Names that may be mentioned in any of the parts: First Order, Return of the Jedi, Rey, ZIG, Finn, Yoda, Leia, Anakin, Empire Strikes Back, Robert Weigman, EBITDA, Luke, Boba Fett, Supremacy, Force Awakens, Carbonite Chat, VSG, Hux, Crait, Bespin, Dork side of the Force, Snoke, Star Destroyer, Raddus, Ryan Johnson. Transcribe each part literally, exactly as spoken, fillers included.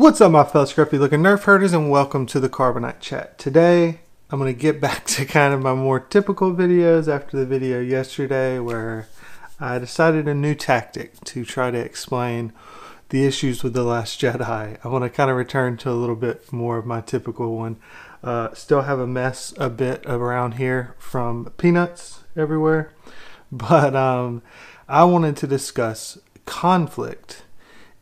What's up, my fellow scruffy looking nerf herders, and welcome to the Carbonite Chat. Today, I'm going to get back to kind of my more typical videos after the video yesterday where I decided a new tactic to try to explain the issues with The Last Jedi. I want to kind of return to a little bit more of my typical one. Uh, still have a mess a bit around here from peanuts everywhere, but um, I wanted to discuss conflict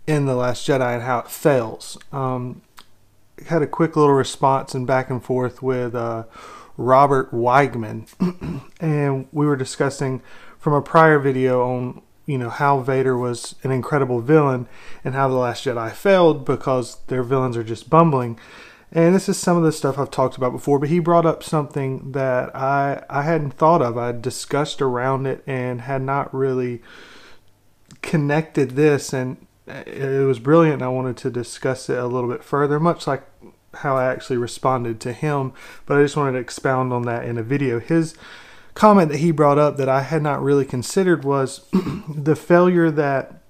in The Last Jedi and how it fails. Um, had a quick little response and back and forth with uh, Robert Weigman, and we were discussing from a prior video on, you know, how Vader was an incredible villain and how The Last Jedi failed because their villains are just bumbling. And this is some of the stuff I've talked about before, but he brought up something that I, I hadn't thought of. I discussed around it and had not really connected this, and it was brilliant. I wanted to discuss it a little bit further, much like how I actually responded to him, but I just wanted to expound on that in a video. His comment that he brought up that I had not really considered was the failure that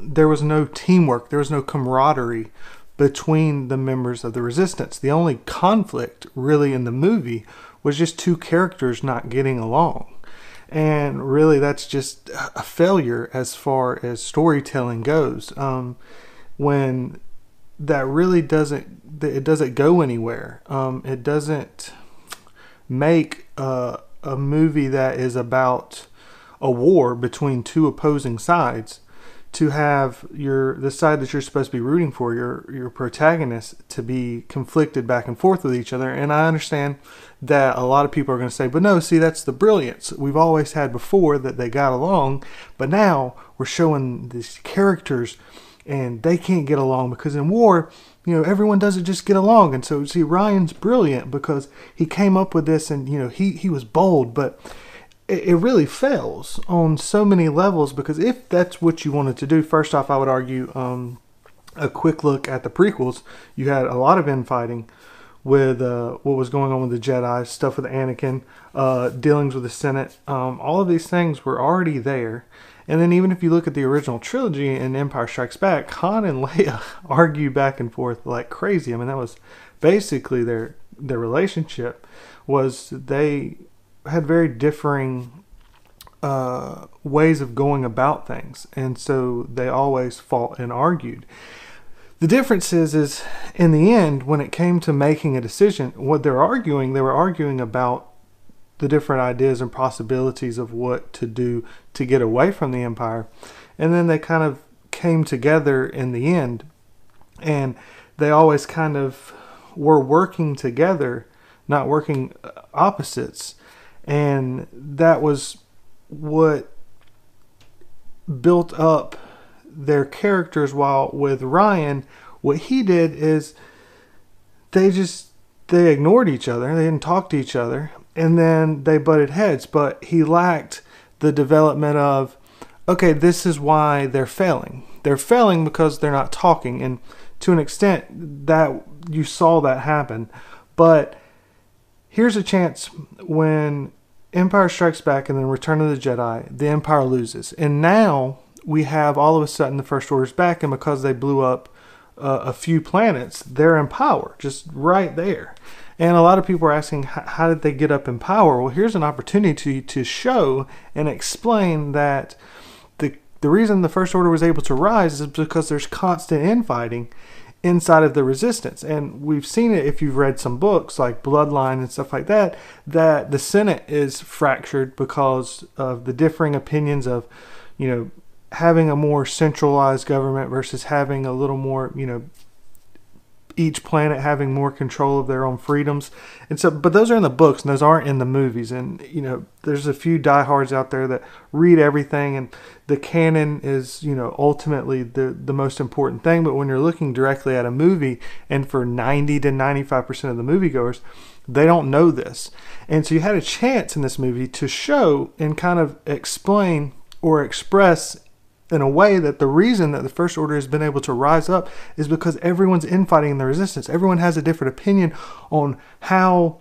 there was no teamwork, there was no camaraderie between the members of the Resistance. The only conflict really in the movie was just two characters not getting along. And really, that's just a failure as far as storytelling goes. Um, when that really doesn't, it doesn't go anywhere. Um, it doesn't make a, a movie that is about a war between two opposing sides to have your the side that you're supposed to be rooting for, your your protagonist, to be conflicted back and forth with each other. And I understand that a lot of people are going to say, but no, see, that's the brilliance. We've always had before that they got along, but now we're showing these characters and they can't get along because in war, you know, everyone doesn't just get along. And so, see, Ryan's brilliant because he came up with this, and, you know, he, he was bold, but it really fails on so many levels, because if that's what you wanted to do, first off, I would argue um, a quick look at the prequels. You had a lot of infighting with uh, what was going on with the Jedi, stuff with Anakin, uh, dealings with the Senate. Um, all of these things were already there. And then even if you look at the original trilogy in Empire Strikes Back, Han and Leia argue back and forth like crazy. I mean, that was basically their, their relationship, was they had very differing uh, ways of going about things, and so they always fought and argued. The difference is, is in the end, when it came to making a decision, what they're arguing, they were arguing about the different ideas and possibilities of what to do to get away from the Empire, and then they kind of came together in the end, and they always kind of were working together, not working opposites. And that was what built up their characters, while with Ryan, what he did is they just, they ignored each other. They didn't talk to each other. And then they butted heads, but he lacked the development of, okay, this is why they're failing. They're failing because they're not talking. And to an extent, that you saw that happen. But here's a chance when Empire Strikes Back and then Return of the Jedi, the Empire loses. And now we have all of a sudden the First Order's back, and because they blew up uh, a few planets, they're in power, just right there. And a lot of people are asking, how did they get up in power? Well, here's an opportunity to, to show and explain that the, the reason the First Order was able to rise is because there's constant infighting inside of the Resistance. And we've seen it, if you've read some books like Bloodline and stuff like that, that the Senate is fractured because of the differing opinions of, you know, having a more centralized government versus having a little more, you know, each planet having more control of their own freedoms. And so, but those are in the books and those aren't in the movies. And, you know, there's a few diehards out there that read everything, and the canon is, you know, ultimately the, the most important thing. But when you're looking directly at a movie, and for ninety to ninety-five percent of the moviegoers, they don't know this. And so you had a chance in this movie to show and kind of explain or express in a way that the reason that the First Order has been able to rise up is because everyone's infighting in the Resistance. Everyone has a different opinion on how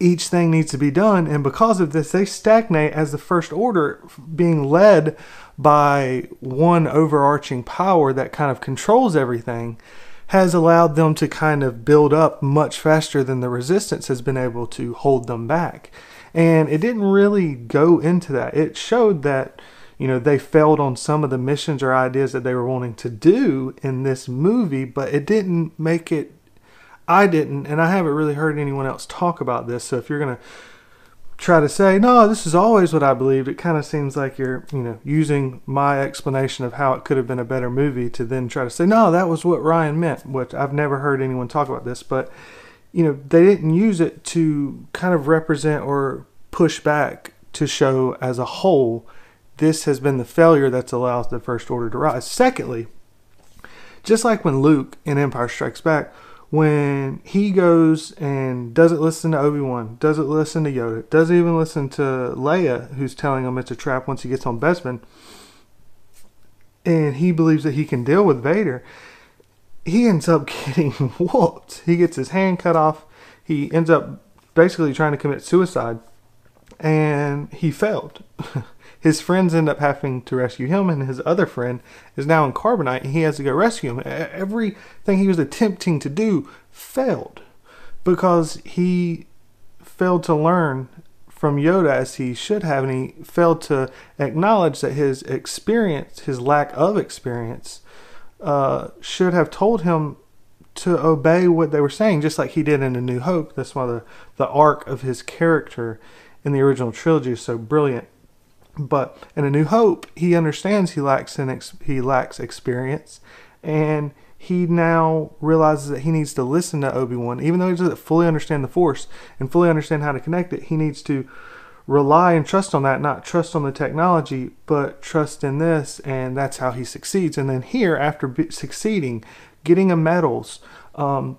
each thing needs to be done. And because of this, they stagnate as the First Order, being led by one overarching power that kind of controls everything, has allowed them to kind of build up much faster than the Resistance has been able to hold them back. And it didn't really go into that. It showed that, you know, they failed on some of the missions or ideas that they were wanting to do in this movie, but it didn't make it, I didn't, and I haven't really heard anyone else talk about this, so if you're going to try to say, no, this is always what I believed, it kind of seems like you're, you know, using my explanation of how it could have been a better movie to then try to say, no, that was what Ryan meant, which I've never heard anyone talk about this, but, you know, they didn't use it to kind of represent or push back to show as a whole, this has been the failure that's allowed the First Order to rise. Secondly, just like when Luke in Empire Strikes Back, when he goes and doesn't listen to Obi-Wan, doesn't listen to Yoda, doesn't even listen to Leia, who's telling him it's a trap once he gets on Bespin, and he believes that he can deal with Vader, he ends up getting whooped. He gets his hand cut off. He ends up basically trying to commit suicide, and he failed. His friends end up having to rescue him, and his other friend is now in Carbonite, and he has to go rescue him. Everything he was attempting to do failed because he failed to learn from Yoda as he should have, and he failed to acknowledge that his experience, his lack of experience, uh, should have told him to obey what they were saying, just like he did in A New Hope. That's why the, the arc of his character in the original trilogy is so brilliant. But in A New Hope, he understands he lacks an ex he lacks experience, and he now realizes that he needs to listen to Obi-Wan. Even though he doesn't fully understand the Force and fully understand how to connect it, he needs to rely and trust on that, not trust on the technology, but trust in this, and that's how he succeeds. And then here, after be succeeding, getting a medals, um,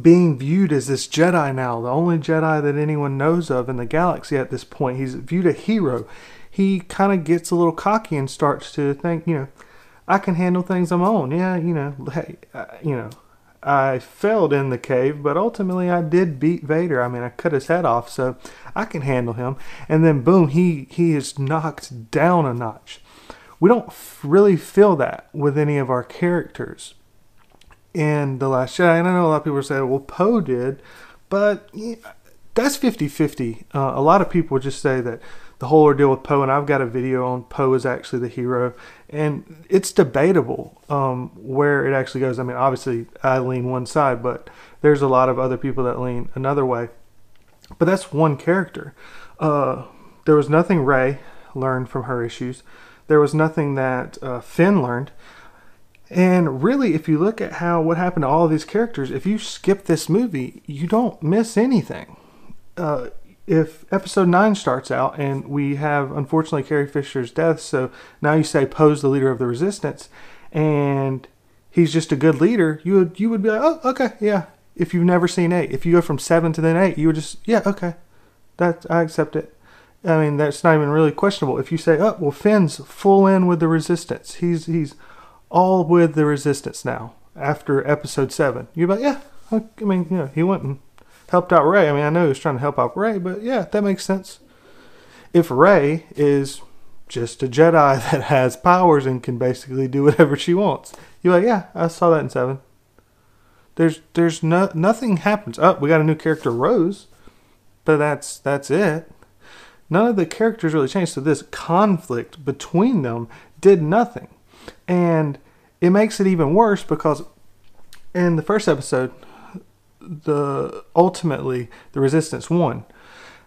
being viewed as this Jedi now, the only Jedi that anyone knows of in the galaxy at this point, he's viewed a hero. He kind of gets a little cocky and starts to think, you know, I can handle things on my own. Yeah, you know, hey, I, you know, I failed in the cave, but ultimately I did beat Vader. I mean, I cut his head off, so I can handle him. And then, boom, he, he is knocked down a notch. We don't really feel that with any of our characters in The Last Jedi. And I know a lot of people say, well, Poe did, but yeah, that's fifty fifty. Uh, a lot of people just say that the whole ordeal with Poe, and I've got a video on Poe is actually the hero, and it's debatable um, where it actually goes. I mean, obviously I lean one side, but there's a lot of other people that lean another way. But that's one character. Uh, there was nothing Rey learned from her issues. There was nothing that uh, Finn learned. And really, if you look at how what happened to all of these characters, if you skip this movie, you don't miss anything. Uh, If episode nine starts out and we have, unfortunately, Carrie Fisher's death, so now you say Poe's the leader of the Resistance, and he's just a good leader, you would, you would be like, oh, okay, yeah. If you've never seen eight, if you go from seven to then eight, you would just, yeah, okay, that I accept it. I mean, that's not even really questionable. If you say, oh, well, Finn's full in with the Resistance. He's, he's all with the Resistance now after episode seven. You'd be like, yeah, I mean, you know, he went and helped out Rey. I mean, I know he was trying to help out Rey, but yeah, that makes sense. If Rey is just a Jedi that has powers and can basically do whatever she wants, you're like, yeah, I saw that in seven. There's, there's no, nothing happens. Oh, we got a new character, Rose, but that's, that's it. None of the characters really changed, so this conflict between them did nothing. And it makes it even worse because in the first episode, the ultimately the Resistance won,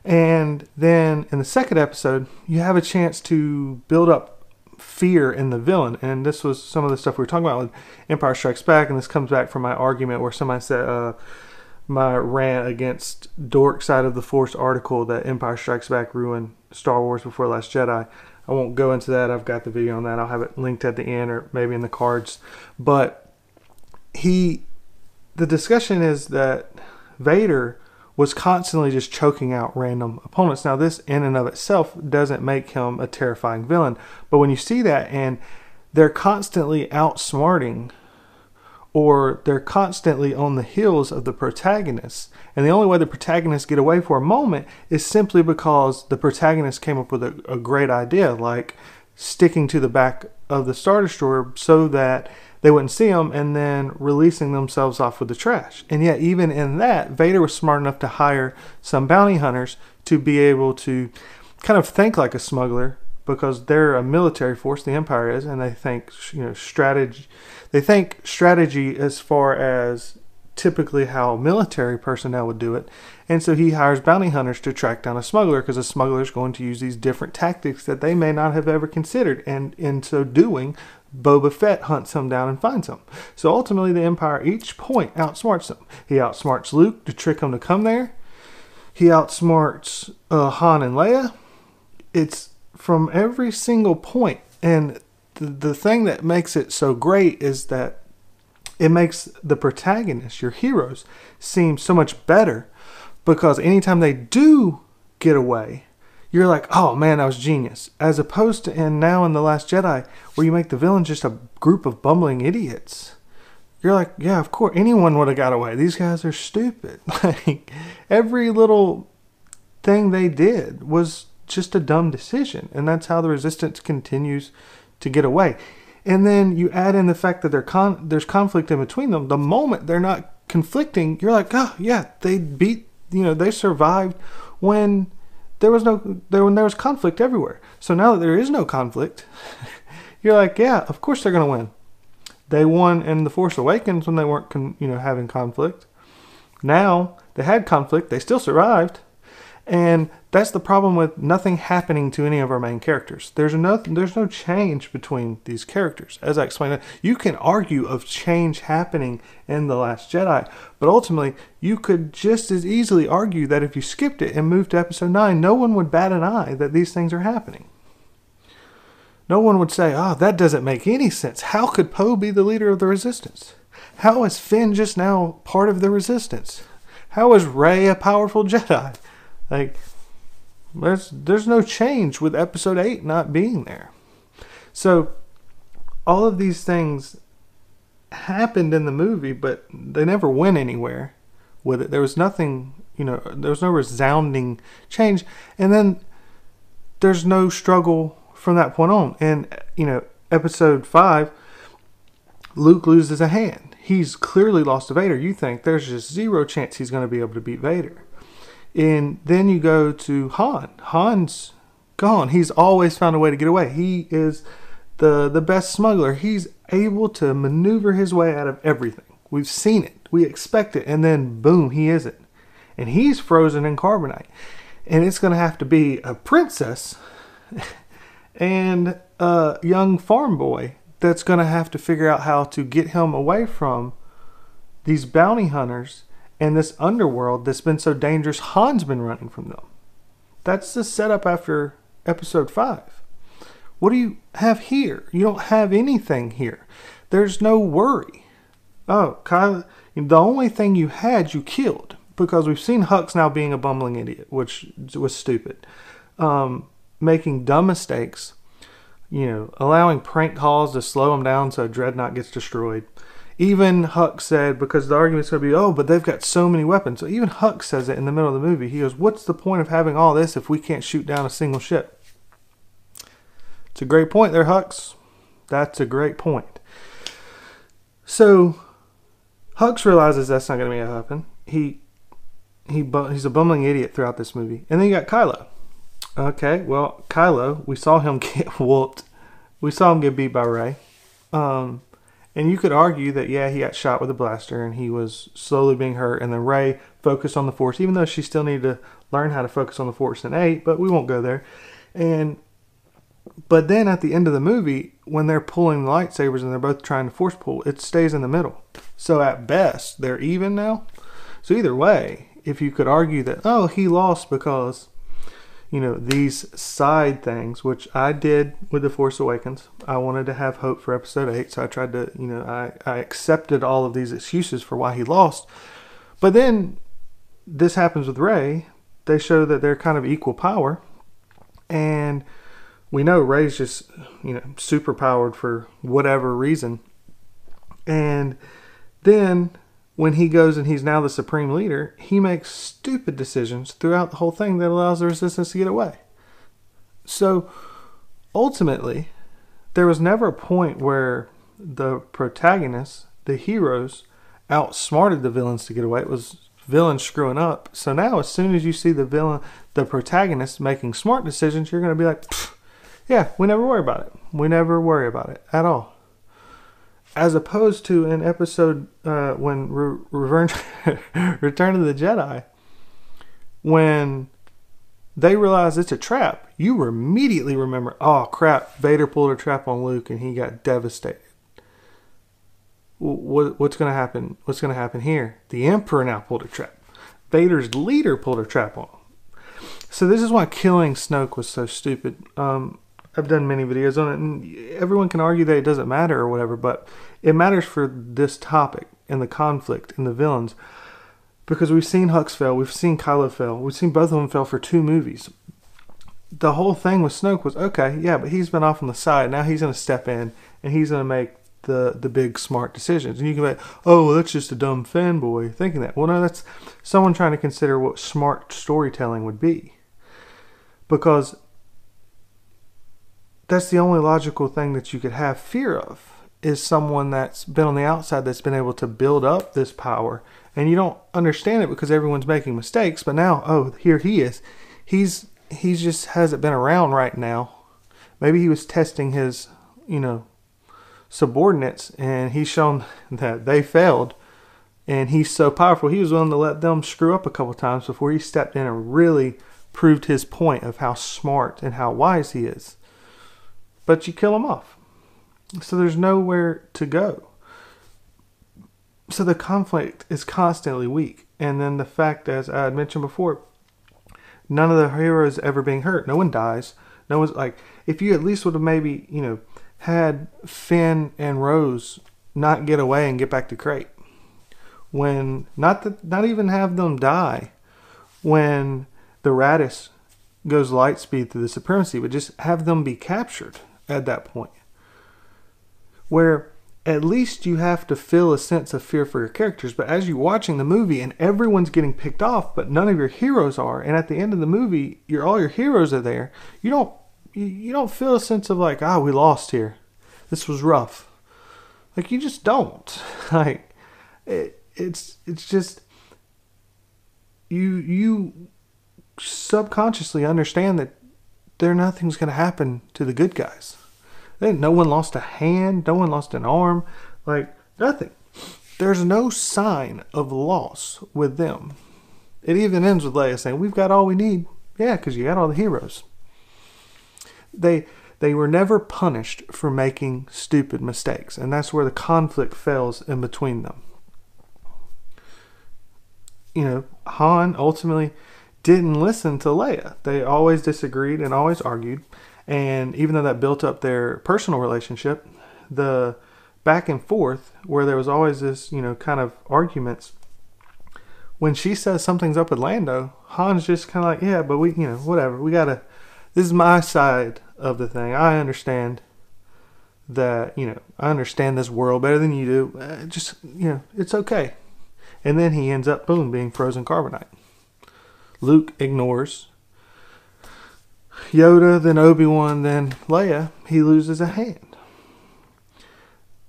and then in the second episode you have a chance to build up fear in the villain. And this was some of the stuff we were talking about with Empire Strikes Back, and this comes back from my argument where somebody said uh my rant against Dork Side of the Force article that Empire Strikes Back ruined Star Wars before Last Jedi. I won't go into that. I've got the video on that. I'll have it linked at the end or maybe in the cards. But he the discussion is that Vader was constantly just choking out random opponents. Now, this in and of itself doesn't make him a terrifying villain, but when you see that and they're constantly outsmarting or they're constantly on the heels of the protagonists. And the only way the protagonists get away for a moment is simply because the protagonist came up with a, a great idea, like sticking to the back of the Star Destroyer so that they wouldn't see them, and then releasing themselves off with the trash. And yet even in that, Vader was smart enough to hire some bounty hunters to be able to kind of think like a smuggler, because they're a military force, the Empire is, and they think, you know, strategy. They think strategy as far as typically how military personnel would do it. And so he hires bounty hunters to track down a smuggler, because a smuggler is going to use these different tactics that they may not have ever considered. And in so doing, Boba Fett hunts him down and finds him. So ultimately, the Empire at each point outsmarts him. He outsmarts Luke to trick him to come there. He outsmarts uh, Han and Leia. It's from every single point. And the, the thing that makes it so great is that it makes the protagonists, your heroes, seem so much better, because anytime they do get away, you're like, oh man, that was genius. As opposed to in now in The Last Jedi, where you make the villain just a group of bumbling idiots. You're like, yeah, of course, anyone would have got away. These guys are stupid. Like, every little thing they did was just a dumb decision. And that's how the Resistance continues to get away. And then you add in the fact that they're con there's conflict in between them. The moment they're not conflicting, you're like, oh yeah, they beat, you know, they survived when there was no, there, when there was conflict everywhere. So now that there is no conflict, you're like, yeah, of course they're going to win. They won in The Force Awakens when they weren't, con you know, having conflict. Now they had conflict, they still survived. And that's the problem with nothing happening to any of our main characters. There's no, there's no change between these characters. As I explained, you can argue of change happening in The Last Jedi, but ultimately you could just as easily argue that if you skipped it and moved to episode nine, no one would bat an eye that these things are happening. No one would say, oh, that doesn't make any sense. How could Poe be the leader of the Resistance? How is Finn just now part of the Resistance? How is Rey a powerful Jedi? Like, there's, there's no change with episode eight not being there. So, all of these things happened in the movie, but they never went anywhere with it. There was nothing, you know, there was no resounding change. And then, there's no struggle from that point on. And, you know, episode five, Luke loses a hand. He's clearly lost to Vader. You think there's just zero chance he's going to be able to beat Vader. And then you go to Han. Han's gone. He's always found a way to get away. He is the, the best smuggler. He's able to maneuver his way out of everything. We've seen it. We expect it. And then, boom, he isn't. And he's frozen in carbonite. And it's going to have to be a princess and a young farm boy that's going to have to figure out how to get him away from these bounty hunters and this underworld that's been so dangerous. Han's been running from them. That's the setup after episode five. What do you have here? You don't have anything here. There's no worry. Oh, Kylo, the only thing you had, you killed. Because we've seen Hux now being a bumbling idiot, which was stupid. Um, making dumb mistakes. You know, allowing prank calls to slow him down so Dreadnought gets destroyed. Even Hux said, because the argument's going to be, oh, but they've got so many weapons. So even Hux says it in the middle of the movie. He goes, what's the point of having all this if we can't shoot down a single ship? It's a great point there, Hux. That's a great point. So Hux realizes that's not going to be a happen. He, he, he's a bumbling idiot throughout this movie. And then you got Kylo. Okay, well, Kylo, we saw him get whooped. We saw him get beat by Rey. Um... And you could argue that, yeah, he got shot with a blaster and he was slowly being hurt. And then Rey focused on the Force, even though she still needed to learn how to focus on the Force in eight, but we won't go there. And but then at the end of the movie, when they're pulling the lightsabers and they're both trying to Force pull, it stays in the middle. So at best, they're even now. So either way, if you could argue that, oh, he lost because, you know, these side things, which I did with The Force Awakens. I wanted to have hope for episode eight, so I tried to, you know, I, I accepted all of these excuses for why he lost. But then, this happens with Rey. They show that they're kind of equal power. And we know Rey's just, you know, super powered for whatever reason. And Then, when he goes and he's now the supreme leader, he makes stupid decisions throughout the whole thing that allows the resistance to get away. So, ultimately, there was never a point where the protagonists, the heroes, outsmarted the villains to get away. It was villains screwing up. So now, as soon as you see the villain, the protagonist making smart decisions, you're going to be like, yeah, we never worry about it. We never worry about it at all. As opposed to an episode uh, when Re- Return of the Jedi, when they realize it's a trap, you immediately remember, oh crap, Vader pulled a trap on Luke and he got devastated. What, what's going to happen? What's going to happen here? The Emperor now pulled a trap. Vader's leader pulled a trap on him. So this is why killing Snoke was so stupid. Um... I've done many videos on it, and everyone can argue that it doesn't matter or whatever, but it matters for this topic and the conflict and the villains, because we've seen Hux fail, we've seen Kylo fail, we've seen both of them fail for two movies. The whole thing with Snoke was, okay, yeah, but he's been off on the side, now he's going to step in, and he's going to make the, the big smart decisions. And you can be like, oh, that's just a dumb fanboy thinking that. Well, no, that's someone trying to consider what smart storytelling would be, because that's the only logical thing that you could have fear of, is someone that's been on the outside that's been able to build up this power. And you don't understand it because everyone's making mistakes. But now, oh, here he is. He's he's just hasn't been around right now. Maybe he was testing his, you know, subordinates. And he's shown that they failed. And he's so powerful, he was willing to let them screw up a couple times before he stepped in and really proved his point of how smart and how wise he is. But you kill them off. So there's nowhere to go. So the conflict is constantly weak. And then the fact, as I had mentioned before, none of the heroes ever being hurt. No one dies. No one's like, if you at least would have maybe, you know, had Finn and Rose not get away and get back to Crait. When, not that, not even have them die. When the Raddus goes light speed through the Supremacy, but just have them be captured at that point, where at least you have to feel a sense of fear for your characters. But as you're watching the movie and everyone's getting picked off, but none of your heroes are, and at the end of the movie, you're, all your heroes are there, you don't you don't feel a sense of like, ah, we lost here, this was rough. Like, you just don't. Like, it, it's it's just you you subconsciously understand that there nothing's going to happen to the good guys. They, no one lost a hand, no one lost an arm, like nothing. There's no sign of loss with them. It even ends with Leia saying, "We've got all we need." Yeah, because you got all the heroes. They they were never punished for making stupid mistakes, and that's where the conflict fails in between them. You know, Han ultimately didn't listen to Leia. They always disagreed and always argued. And even though that built up their personal relationship, the back and forth where there was always this, you know, kind of arguments, when she says something's up with Lando, Han's just kind of like, yeah, but we, you know, whatever. We gotta, this is my side of the thing. I understand that, you know, I understand this world better than you do. Uh, just, you know, it's okay. And then he ends up, boom, being frozen carbonite. Luke ignores Yoda, then Obi-Wan, then Leia. He loses a hand.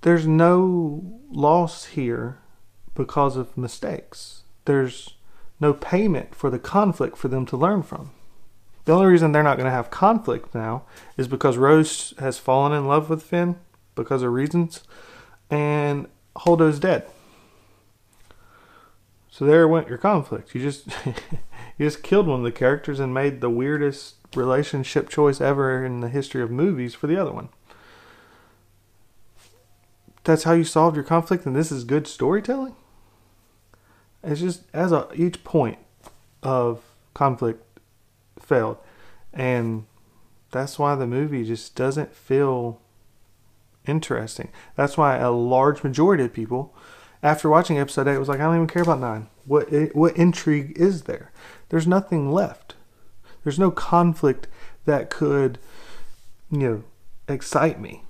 There's no loss here because of mistakes. There's no payment for the conflict for them to learn from. The only reason they're not going to have conflict now is because Rose has fallen in love with Finn because of reasons, and Holdo's dead. So there went your conflict. You just you just killed one of the characters and made the weirdest relationship choice ever in the history of movies for the other one. That's how you solved your conflict, and this is good storytelling? It's just, as a, each point of conflict failed. And that's why the movie just doesn't feel interesting. That's why a large majority of people, after watching episode eight, it was like, I don't even care about nine. What what intrigue is there? There's nothing left. There's no conflict that could, you know, excite me.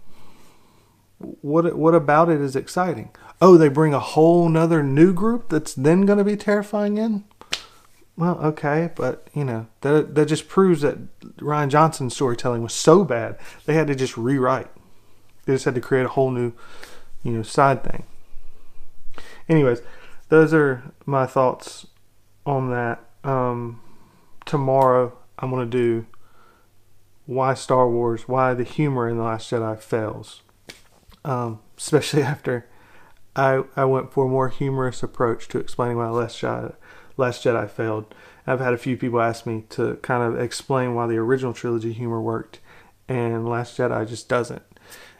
What what about it is exciting? Oh, they bring a whole nother new group that's then going to be terrifying in? Well, okay, but, you know, that, that just proves that Ryan Johnson's storytelling was so bad, they had to just rewrite. They just had to create a whole new, you know, side thing. Anyways, those are my thoughts on that. Um, tomorrow, I'm going to do why Star Wars, why the humor in The Last Jedi fails. Um, especially after I, I went for a more humorous approach to explaining why Last Jedi, Last Jedi failed. I've had a few people ask me to kind of explain why the original trilogy humor worked and Last Jedi just doesn't.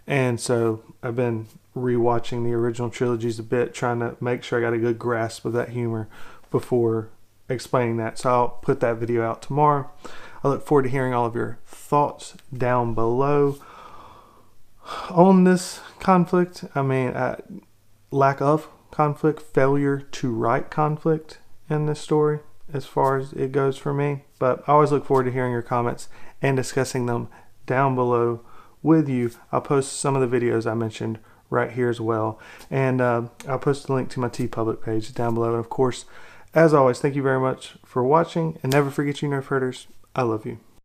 And so I've been rewatching the original trilogies a bit, trying to make sure I got a good grasp of that humor before explaining that. So I'll put that video out tomorrow. I look forward to hearing all of your thoughts down below on this conflict. I mean, I, lack of conflict, failure to write conflict in this story as far as it goes for me. But I always look forward to hearing your comments and discussing them down below with you. I'll post some of the videos I mentioned right here as well. And uh, I'll post a link to my TeePublic page down below. And of course, as always, thank you very much for watching. And never forget, you nerf herders, I love you.